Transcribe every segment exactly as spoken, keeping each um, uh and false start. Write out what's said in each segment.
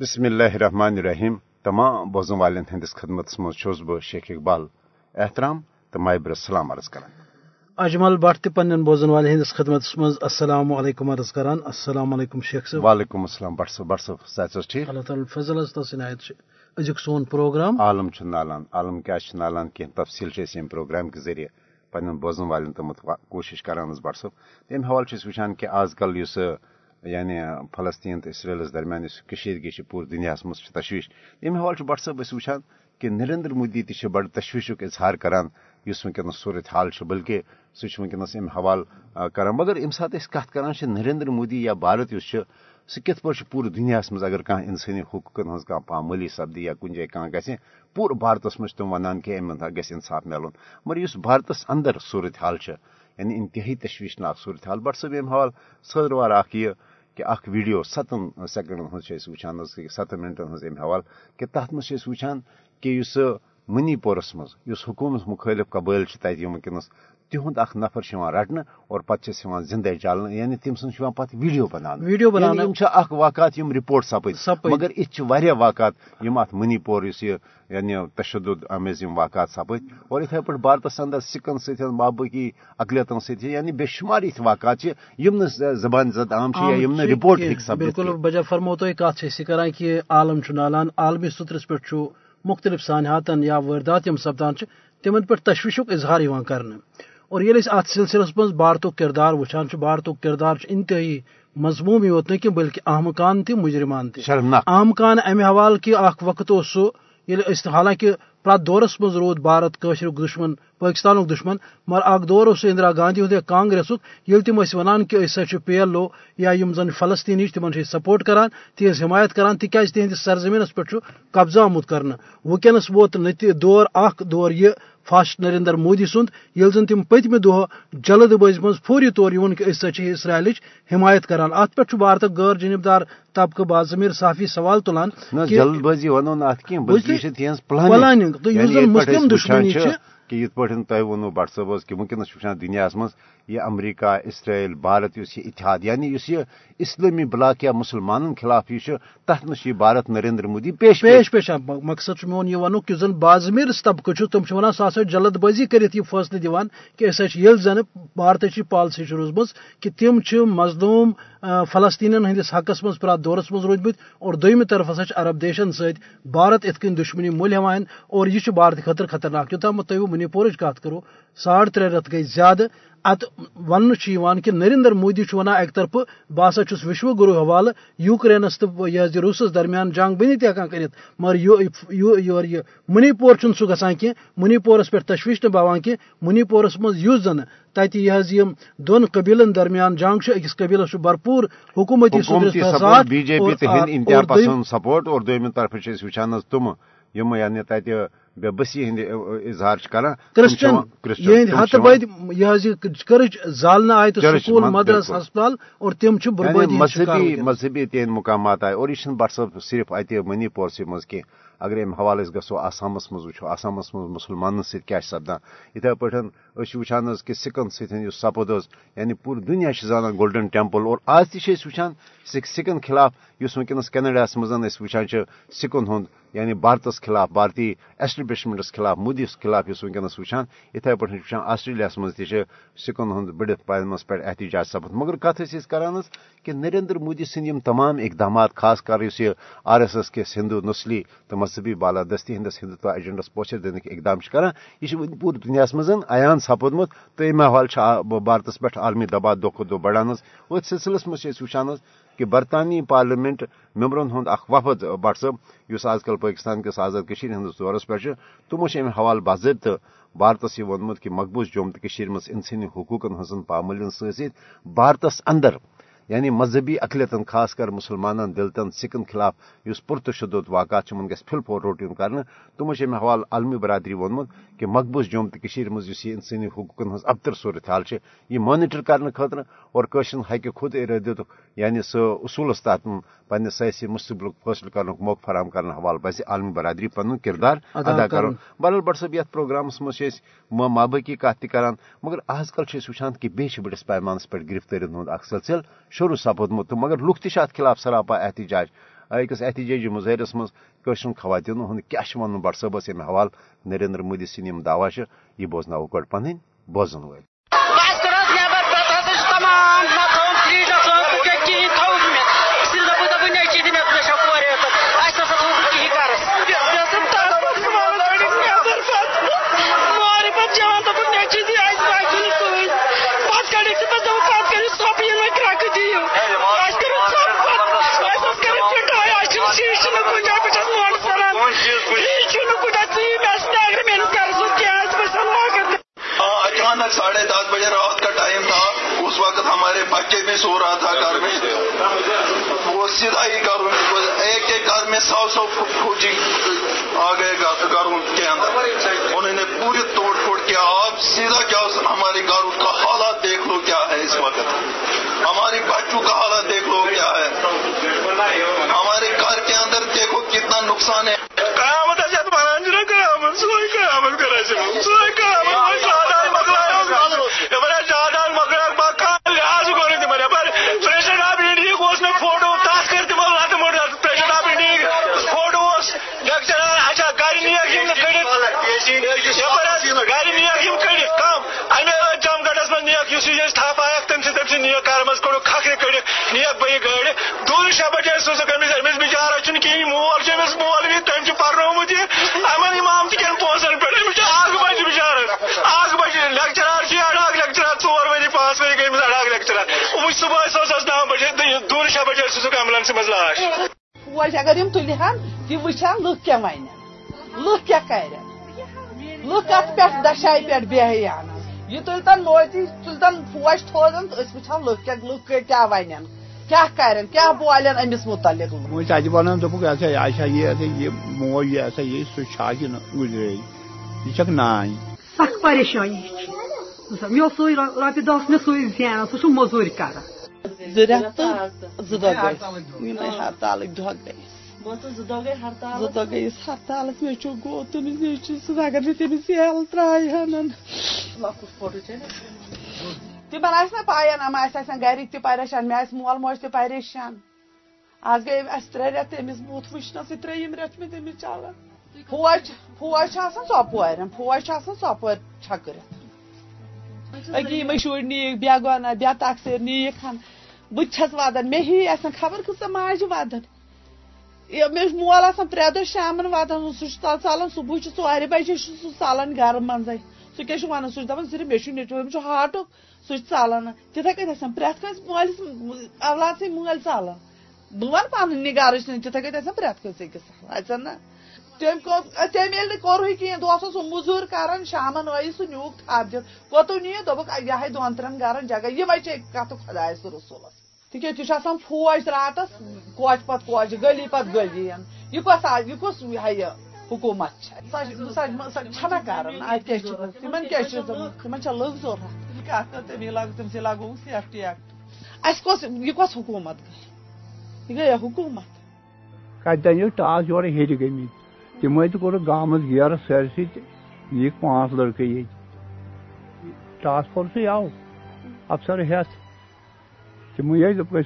بسم اللہ الرحمن الرحیم تمام بوزن والن ہندس خدمت مز شیخ اقبال احترام تو مابر سلام عرض کر اجمل بٹ پن بوزن والن ہندس خدمت مز السلام علیکم عرض کر السلام علیکم شیخ صاحب وعلیکم السلام بٹ صاحب بٹ صاحب ٹھیک اللہ تعالیٰ فضل عنایت ازیک سون پروگرام عالم نالان عالم کیا نالان کی تفصیل پروگرام کے ذریعہ پن بوزن والن تمت کوشش کران بٹ صاحب تمہ حوالہ وچان کہ آز کل اس یعنی فلسطین تو اسرائیلس درمیان اس کشیدگی پور دنیا مجھ تشویش ام حوالہ بٹ صاحب اس وچان کہ نریندر مودی تہ بڑ تشویش اظہار کران اس ونکس صورت حال بلکہ سہ ونکس ام حوالہ کران مگر ام سات کت کر نریندر مودی یا بھارت اس سہ کت پہ پور دنیا مز اگر کھانا انسانی حقوقن ہز کھانا پاملی سپدی یا کن جائیں کھانا گھے پور بھارتس مجھ تم ونان کہ امن گھس انصاف ملن مگر اس بھارتس اندر صورت حال یعنی انتہائی تشویش ناک صورت حال بٹ صاحب ام حوالہ سروار اخ یہ کہ اخ ویڈیو ستن سیکنڈن ہز وچان ستن منٹن ہز ام حوالہ کہ تر مجھ وچان کہ اس منی پورس مز حکومت مخالف قبائل تیت ونکس تہد اخ نفر رٹنے اور پتہ زندے جالنے یعنی تم سن پتہ ویڈیو بنانا ویڈیو بنانا اخ واقعات رپورٹ سپد مگر یہ واقعات ات منی پور اس یعنی تشدد امیز واقعات سپد اور اتھے پہ بھارتس اندر سکن ست بابقی اقلیتن ست یعنی بے شمار ات واقعات زبان زد عام یا رپورٹ بالکل بجا فرمو تھی کت کہ عالم نالان عالمی سطرس پہ مختلف سانحاتن یا واردات یم سپدان تمن پہ تشویش اظہار کرنے اور یل ات سلسلس مز بھارت کردار وچان بھارت کردار انتہائی مضمومی یوت نہ کیوں بلکہ احمقان تہ مجرمان تہ احمقان امہ حوالہ کہ اخ وقت اس سہ حالانکہ پرت دورس مز رود بھارت کشرک دشمن پاکستانک دشمن مگر اخ دور اس اندرا گاندھی ہند کانگریس یل تم ونان کہ اس سا پی ایل او یا زن فلسطینی تمہن سپورٹ کران تہذ حمایت کران تاز تہندس سرزمینس پہ قبضہ آمت کرنا ونکس ووت نتیجہ دور اخ دور یہ فاش نریندر مودی سند یل زن تم پتمہ دہ جلد بازی مز فوری طور یون کہ اس اسرائیل حمایت کران ات پہ بھارتک غیر جانبدار طبقہ باز ضمیر صافی سوال تلان جلد بازی پلاننگ تو یہ مسلم دشمنی کہ یت پہ تہ وو بٹ صاحب کہ ونکس وچان دنیا مز یہ امریکہ اسرائیل بھارت اس اتحاد یعنی اس اسلامی بلاک یا مسلمانوں خلاف یہ تر نش یہ بھارت نریندر مودی پیش پیش پیش مقصد مون یہ ون کہ زن بازمیر طبقہ تم ون سا سا جلد بازی کرت یہ فیصلہ دان کہ یل زن بھارت کی پالسی روزمت کہ تم مظلوم فلسطینین ہندس حقس مز پرات دورس مز روزمت اور دویمہ طرف ہسا عرب دیشن ست بھارت ات کن دشمنی مول ہان اور یہ بھارت خطر خطرناک یوتام تیو منی پورچ کت کرو ساڑھ ترے رت گئی زیادہ ات ون کہ نریندر مودی ونان اک طرف بہ سا چھس وشو گرو حوالہ یوکرینس تو یہ روسس درمیان جنگ بنی تکان کرت مگر یہ منی پور چھ سہ گسان کی منی پورس پہ تشویش نوان کی منی پورس مز یس زن تت یہ دون قبیلن درمیان جنگ اکس قبیلس بھرپور حکومتی بی جے پی انتہا پسند سپورٹ اور دویمہ طرف وچان تم یعنی تت بے بسی ہند اظہار کران کرسچن یہ ہت بد یہ چرچ زالنا آئے تو سکول مدرس ہسپتال اور تم مذہبی مذہبی تہد مقامات آئے اور یہ بٹ صاحب صرف ات منی پورسے مز کی اگر ام حوالہ گھو آسامس مز وچو آسامس مز مسلمانوں ست کیا سپدان اتھے پہ وچان کہ سکن ست سپد یعنی پور دنیا زانان گولڈن ٹیمپل اور آج تھی وچان سکھ سکن خلاف اس ونکس کینیڈا مز وچان سکن ہند یعنی بھارتس خلاف بھارتی ایسٹبلشمنٹس خلاف مودیس خلاف اس ونکس وچان اتھے پہ وچان آسٹریلیا مز تہ سکن ہند بڑھت پیمانس پہ احتجاج سپد مگر کت کران کہ نریندر مودی سند تمام اقدامات خاص کر اس آر ایس ایس کس ہندو نسلی تو مذہبی بالادستی ہندس ہندوتوا ایجنڈس پوچھ دن اقدام کران یہ پور دنیا مز عیان سپودمت تو امہ حوالہ بھارتس پہ عالمی دباؤ دہ کھت دہ بڑھان ات سلسلس مز وچان کہ برطانوی پارلیمنٹ ممبرن ہند اخ وفد بٹ صاحب اس آز کل پاکستان کس آزاد کشیر ہندس دورس پہ تمو امہ حوالہ باضابطہ بھارتس یہ ووت کہ مقبوض جوم تو کشیر مز انسانی حقوقن ہن پاملن ست بھارتس اندر یعنی مذہبی اقلیتن خاص کر مسلمانن دلتن سکن خلاف اس پرتشدد واقعات من گھس پھل پور روٹین کرنے تمو امہ حوالہ عالمی برادری ووت کہ مقبوض جوم تو کشیر مز یہ انسانی حقوقن ہن ابتر صورت حال یہ مانیٹر کرنے خاطر اور قشن حق خود ارادیت یعنی سہ اصولس تحت پنس سیاسی مستقبل فیصل کرنے موقع فراہم کرنے حوالہ پہ عالمی برادری پن کردار ادا کر برحال بٹ صاحب یھ پروگرامس مز مابقی کت تران مگر آز کل وچان کہ بیس بڑس پیمانس پہ گرفتاری ہند اخ سلسلہ شروع سپودمت مگر لوگ تہ ات خلاف سراپا احتجاج أکس احتجاجی مظاہرس مز قشر خواتین ہند کیا ون بٹ صبس ام حوالہ نریندر مودی سند دعوا یہ بوزنو گو پن بوزن ول ساڑھے دس بجے رات کا ٹائم تھا. اس وقت ہمارے بچے بھی سو رہا تھا گھر میں. وہ سیدھا ہی گھر ایک ایک گھر میں سو سو فوجی آ گئے گھروں کے اندر. انہوں نے پوری توڑ پھوڑ کیا. آپ سیدھا کیا ہمارے گھروں کا حالات دیکھ لو کیا ہے اس وقت. ہمارے بچوں کا حالات دیکھ لو کیا ہے. ہمارے گھر کے اندر دیکھو کتنا نقصان ہے. پوش اگر ہم تل یہ وچان لک کیا ون لک کیا کر لک ات پہ دشائے پہ بہیان یہ تلتن موتی تلتن پوش تھوزن وچان لک کیا لک کیا ون کیا کرن کیا بولن امس متعلق ون دک یہ یہ مو یہ سا یہ سا کہ گزرے یہ چھ نان سخت پریشانی مو سی روپیے دس میں سی زینان سو مزور کر ہڑتال گیس ہڑتال مے گو تمس اگر میں تمس یل ترائے لکٹ فوٹو تمہ نا پایا نا ہم گرک تریشان مے مول موج تریشان آج گئی ترے رات تمس بت وشنس تریم رات میں تمس چلان فوج فوج ثوپورن فوج ثوپور چھکر اکی یم شر نیک بیا گونہ بیا تقسیر نیک بس ودان مے ہی خبر کھا ماجہ ودان مے مول آ ترے دہ شامن ودان سہ ثلان صبح ژورِ بجے سہ ثلان گھر منزے سہ کیا ونان سہ دپان صرف مے نیٹورم ہاٹ سہ ثلان تتھے کن پریت کس مالس اولاد سی مل ثلان بہ پن گرچ تتھے کن پریت کس أکس نا تم تم یل کورے کی دس سم مزور کران شامن آئی سہ نیوک تھپ دت کوتو نیو دک یہ دون ترین گرن جگہ یہ چی کت خدائے سہ رسولس تک یہ فوج راتس کوچ پت کوچ گلی پت گلی یہ کس یہ کس یہ حکومت سہ کران تمہیں کیا تمہیں لوگ ضرورت تمہیں لگ تم سے لگو سیفٹی ایکٹ اس کس یہ کس حکومت گئی یہ گیا حکومت کتنے ٹاس یور ہر گئی تمہ کور گام گیر سرسے یہ پانچ لڑکے یہ ٹاسک فورس آو افسر ہیت تم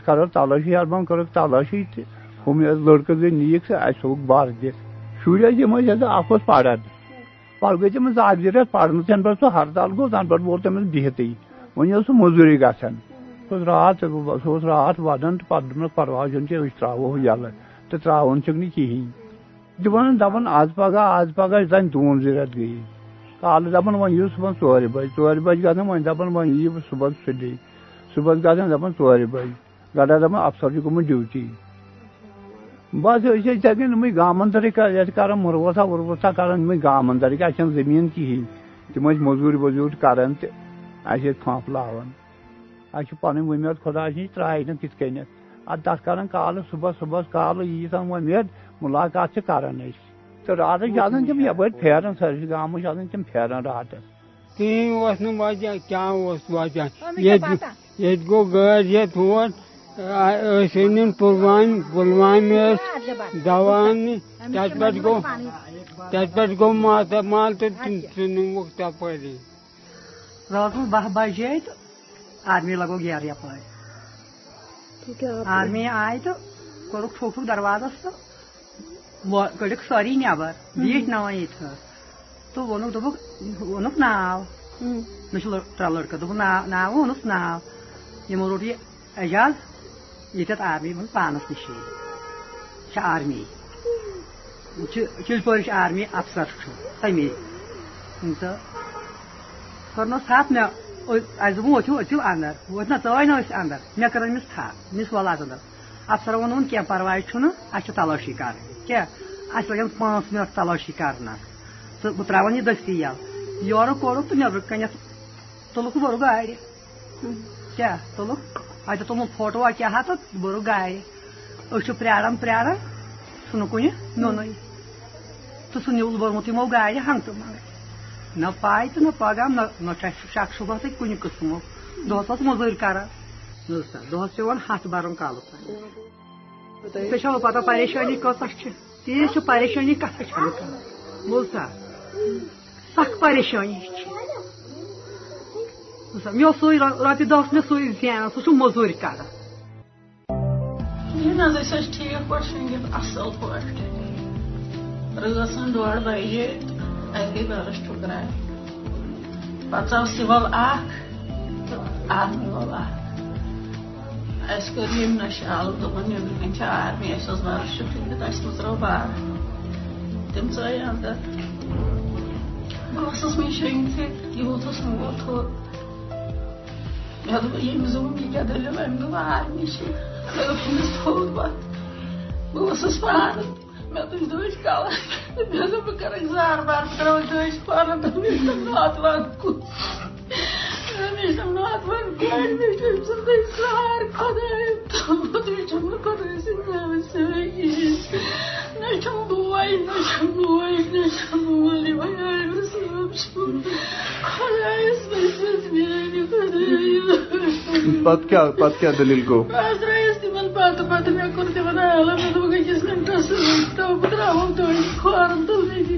کر تلاشی اربان کورک تلاشی ہم لڑکے گئی نیک سو بار دت شرس اف پران پہ گئی تم زبر پڑھنے ین پہ سو ہڑتال گو تن پہ وول تمس بہت ون سہ مزوری گھان سو رات سو رات ودان پہ دس پرواہ چھ ترو یل تو تراون چک کہین دپان دپان آز پگہ آز پگہ زن دون زی رات گئی کالہ دپان ون یو صبح ژور بج ژور بج گھن ون دپان ون یہ صبح سلی صبح گھن دپان ژور بج گٹا دپان افسر چھ گومت ڈیوٹی بس نم گامن طریقہ کران مروسا وروسا کران نم گامن طریقہ اچھے زمین کہین تم مزوری وزوری کران تو اچھے پھپل اچھے پن ومید خدا سی ترائے نا کت کن ادھ کران کالہ صبح صبح کالہ ییتن ومید ملاقات کران تو رات تم یپر پھیران سرس گام تم پھیران رات کھین بچان کیا بچان گو گھر پلوام پلوام دوان تب پہ گو تب پہ گو ماتامال تو تم ژھنک تپری رات بہ بجے آرمی لگو گیر یپ آرمی آئی تو कोरोक छोटू दरवाजा असतो कडक सॉरी न्यावर नीट नाव इथं तो वणूक तो वणूक नाव नसलो ट्रॅव्हलर करतो नाव वणूक नाव येमोरोटी अजाज येतात आर्मी म्हणून पानस निशी चा आर्मी चिलपोरिश आर्मी अफसर छो तमी तर करनो साथ न आज वो अचू अचू अंदर वो ना चवाय ना अंदर मैं कर था मिस वाला अंदर افسر ون کی پرواہ اچھے تلاشی کریں اچھے لگن پانچ منٹ تلاشی کرنا تو بہت ترا یہ دستی یل یور کوڑک تو نبرک تلک بوک گاڑی کیا تلک اچھا تم فوٹو کیا تو بوک گاڑی اچھے پریاران پریاران سن کن نون تو سہ نیول برمت ہمو گاڑی ہنگتہ منگ نہ پائے تو نگام نہ شک شبہ تھی کن قسمک دہس وس مزور کر دہس ہاتھ برن کالس پتہ پریشانی کتہ تیز پریشانی کتہ بول سا سخ پریشانی مو سی روپیے دہس میں سی زینان سہ مزور کر ٹھیک پہ شنگت اصل پہ رسن ڈوڑ بجے گئی برس ٹکران پہ آو سول آرمی ول اس شال دن آرمی برس ٹھیک ترو بار تم ٹھن اندر بہت می شنگ یوتھس موت ہوا دلیل امی آرمی بہت پان مے تج دل بہت کریں زار بار ترو دج پان نات وات میشم نات وار خدم نم بوئی نم موئی نم مول خدا دلیل گو ترس تمہیں پتہ پتہ مے کور تمہ أکس گنٹس بہت ترم تہس کورن تلس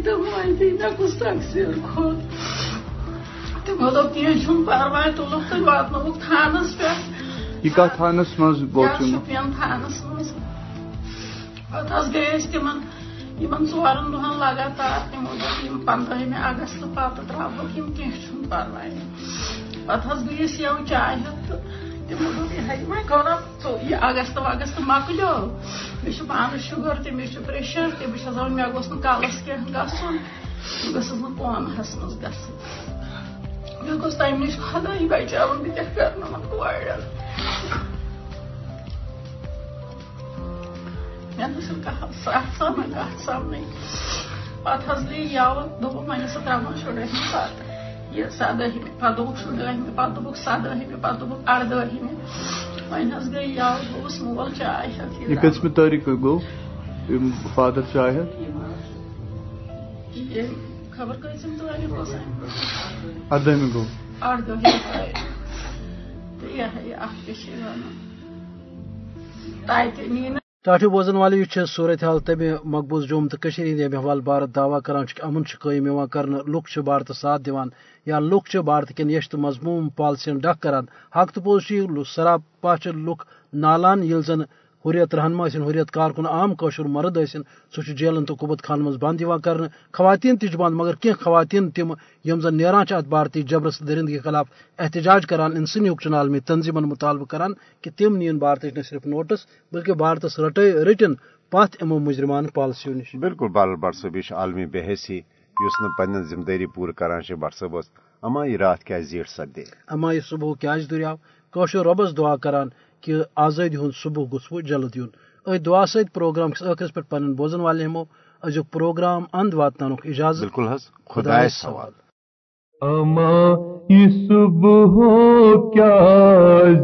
تقسیر کھوت پرواہ تلک تو واتنک تھانس پہ تھانس مز شپین تھانس مز پہ گئی تم ٹورن دہن لگاتار تمو پندہ اگست پتہ ترا کھین پرواہ پہ گیس یو چائے تمو دہی اگست وگست مکلیو مجھے پانس شوگر تو مجھے پریشر تو بس مے گوس نا کلس کی گھن گھس نومس مز گ مجھ گوس تم نش خدا بچا بہت کرائڈل مجھے کہاں ساتھ سمن کت سمن پتہ گئی یو دن سا ترما شراہ پتہ یہ سدہ پہ دک شراہ پہ دک سدہ پہ دک اردہم ون گئی یو دس مول چائے کتم تاریخ گو فادر چائے خبر کتم تاریخ اردہ گو اردہ ٹاٹو بوزن والے یہ صورت حال تمہ مقبوض جوم تو ہند احوال بھارت دعویٰ کران امن قائم کرنا لوگ بھارت ساتھ دان یا لوگ بھارت کن یش تو مضموم پالسین ڈک کران حق تو پوز سراپا لوگ نالان یل زن حریت رہنما حریت کارکن عام قشر مرد ثن سہ جیلن تو قبت خان مز بند کر خواتین تج بند مگر کی خواتین تم یم زن نیران ات بھارتی جبرس درندگی خلاف احتجاج کران انسانی حقوق عالمی تنظیمن مطالبہ کران کہ تم نین بھارت نہ صرف نوٹس بلکہ بھارتس رٹ رٹن پت امو مجرمان پالسیو نش بالکل بال بٹ صب یہ عالمی بحیثی اس پن ذمہ داری پور کر بٹ صبس اما یہ رات کیا زیٹ سپدے اما یہ صبح کیا دریاو قشر ربس دعا کران کہ آزادی ہند صبح گوس و جلد یون ات دعا ست پروگرام کس اخرس پہ پن بوزن والے ہمو اج پروگرام اند واتن اجازت بالکل حض خدا سوال اما یہ صبح کیا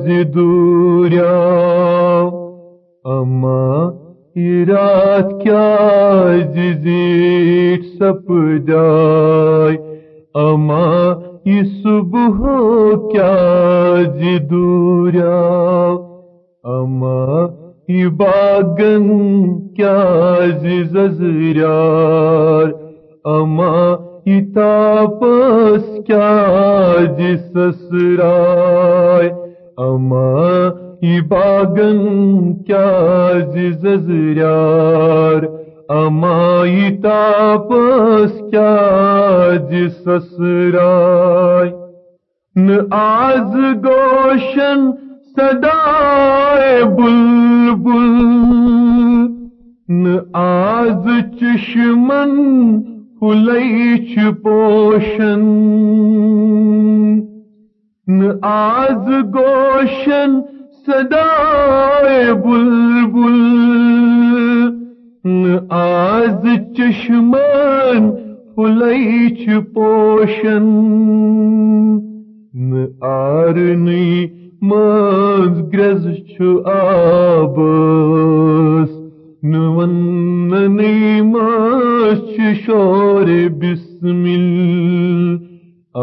زدوریا اما یہ رات کیا زیٹ سپدائے اما یہ صبح کیا زدوریا اما یہ باغن کیا ززریار اما یہ تاپس کیا زسرائے اما کی باغن کیا ززریار امائی تاپس کیا سسرائے ن آز گوشن صدائے بلبل ن آز چشمن پھلیچ پوشن ن آز گوشن صدائے بلبل آز چشمان پھلیچ پوشن آرنی ماز گرز چھ آبس نوننی ماز چھ شور بسمل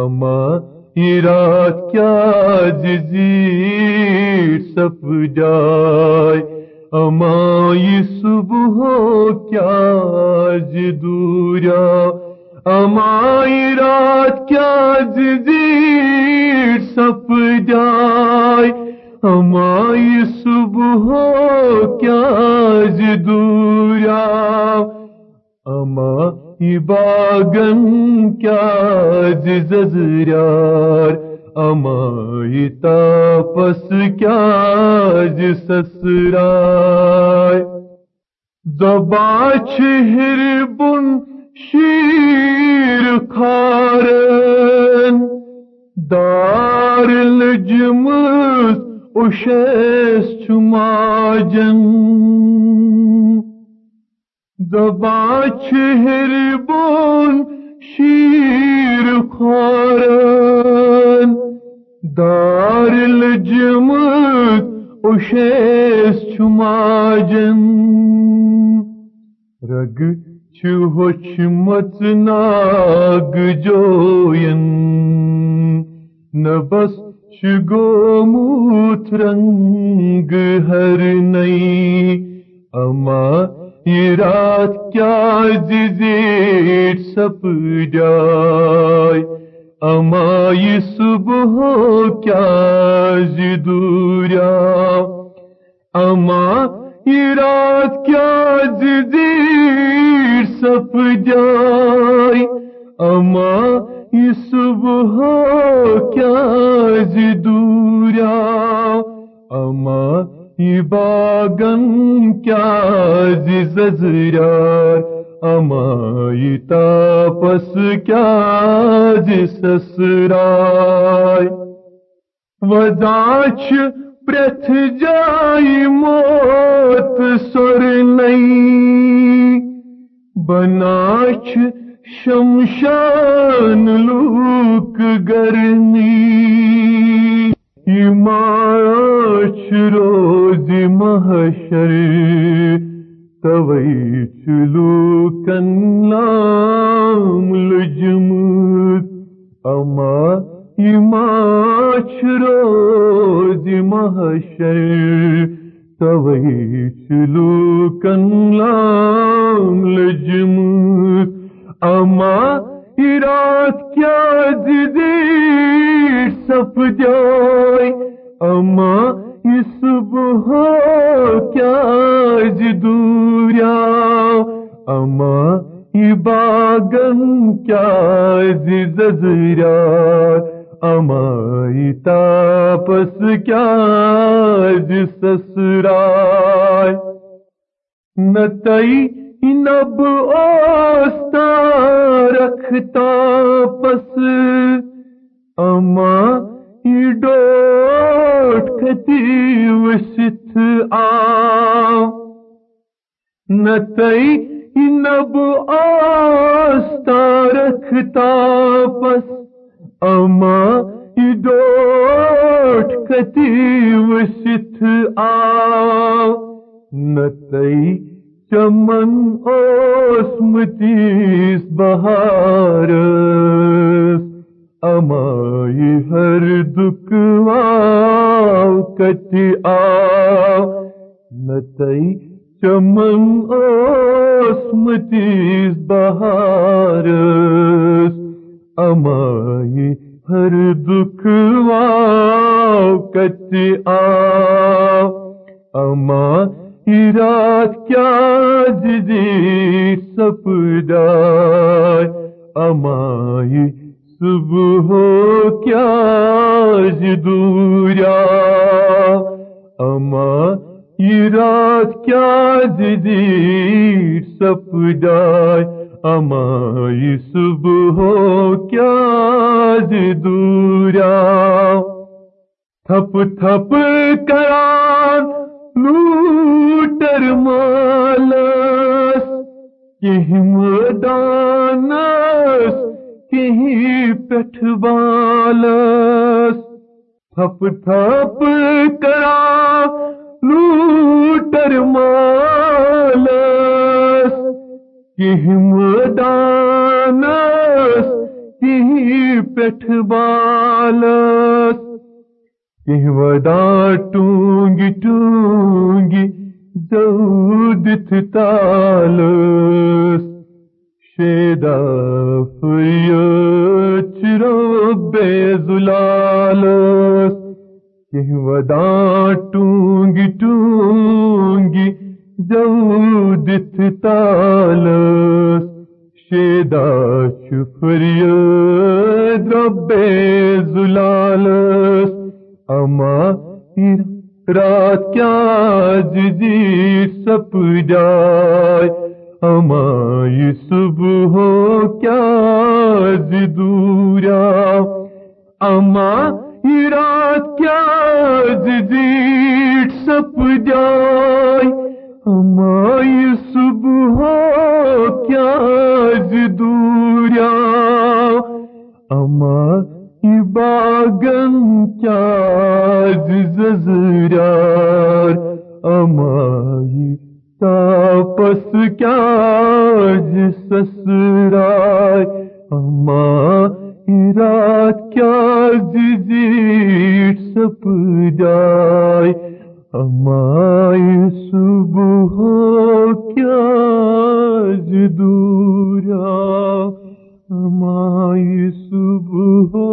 اما یہ رات کیا جزیر سپ جائے اما یہ صبح کیا جدورا اما یہ رات کیا جزیر سپ جائے اما یہ صبح کیا جدورا اما یہ باغن کیا ززریار امائی تاپس کیا سسرائے دباچ ہربن شیر خارن دار لجمز اشیس چماجن دباچ ہربن شیر خارن دار لجمز اشیس چھماجن رگ چھوچ مت ناگ جوین نبس چھگو موت رنگ ہر نئی اما یہ رات کیا زیٹ سپ جائے اما یہ صبح کیا زدورا اما یہ رات کیا زیر سپ جائے اما یہ صبح کیا زدورا اما یہ باغن کیا ززریار امائی تاپس کیا سسرائے وداچ پرتھ جائی موت سرنئی بناچ شمشان لوک گرنی ایماچ روز محشر توئی چلو کن نام لجمت اما ایماچ روز محشر توئی چلو کن نام لجمت اما رات کیا زدیر سپ جائے اما صبح کیا زدورا اما باغن کیا ززرا اما تاپس کیا سسرائے نتئی نب آستہ رکھتا پس اما ڈوٹ کھتی وسط آم نتئی نب آستہ رکھتا پس اما ڈوٹ کھتی وسط آم نتئی چمن اوسمتیس بہارس امائی ہر دکواو کتی آو نتائی چمن اوسمتیس بہارس امائی ہر دکھوا کچ آما ہیرات کیا جدی سپدا امائی صبح ہو کیا جدورا اما ہیرات کیا جدی سپدا امائی صبح ہو کیا جدورا تھپ تھپ کران لوٹر مالس کہم دانس کہیں پٹھ بالس تھپ تھپ کران لوٹر مالس کہم دانس کہیں پٹھ بالس ودا ٹونگی ٹونگی دودھ تالس شیدا فریاد چرو بے زلالس ودا ٹونگی ٹونگی دودھ تالس شیدا فریاد ربے زلالس اما رات کیا جی سپ جائے اما صبح ہو کیا جدورا اما رات کیا جی سپ جائے اما صبح ہو کیا جدورا اما باغن چاج ززرار امائی تاپس کیاج سسرائے امائی رات کیاج جیٹ سپ جائے امائی صبح ہو کیاج دورا امائی صبح ہو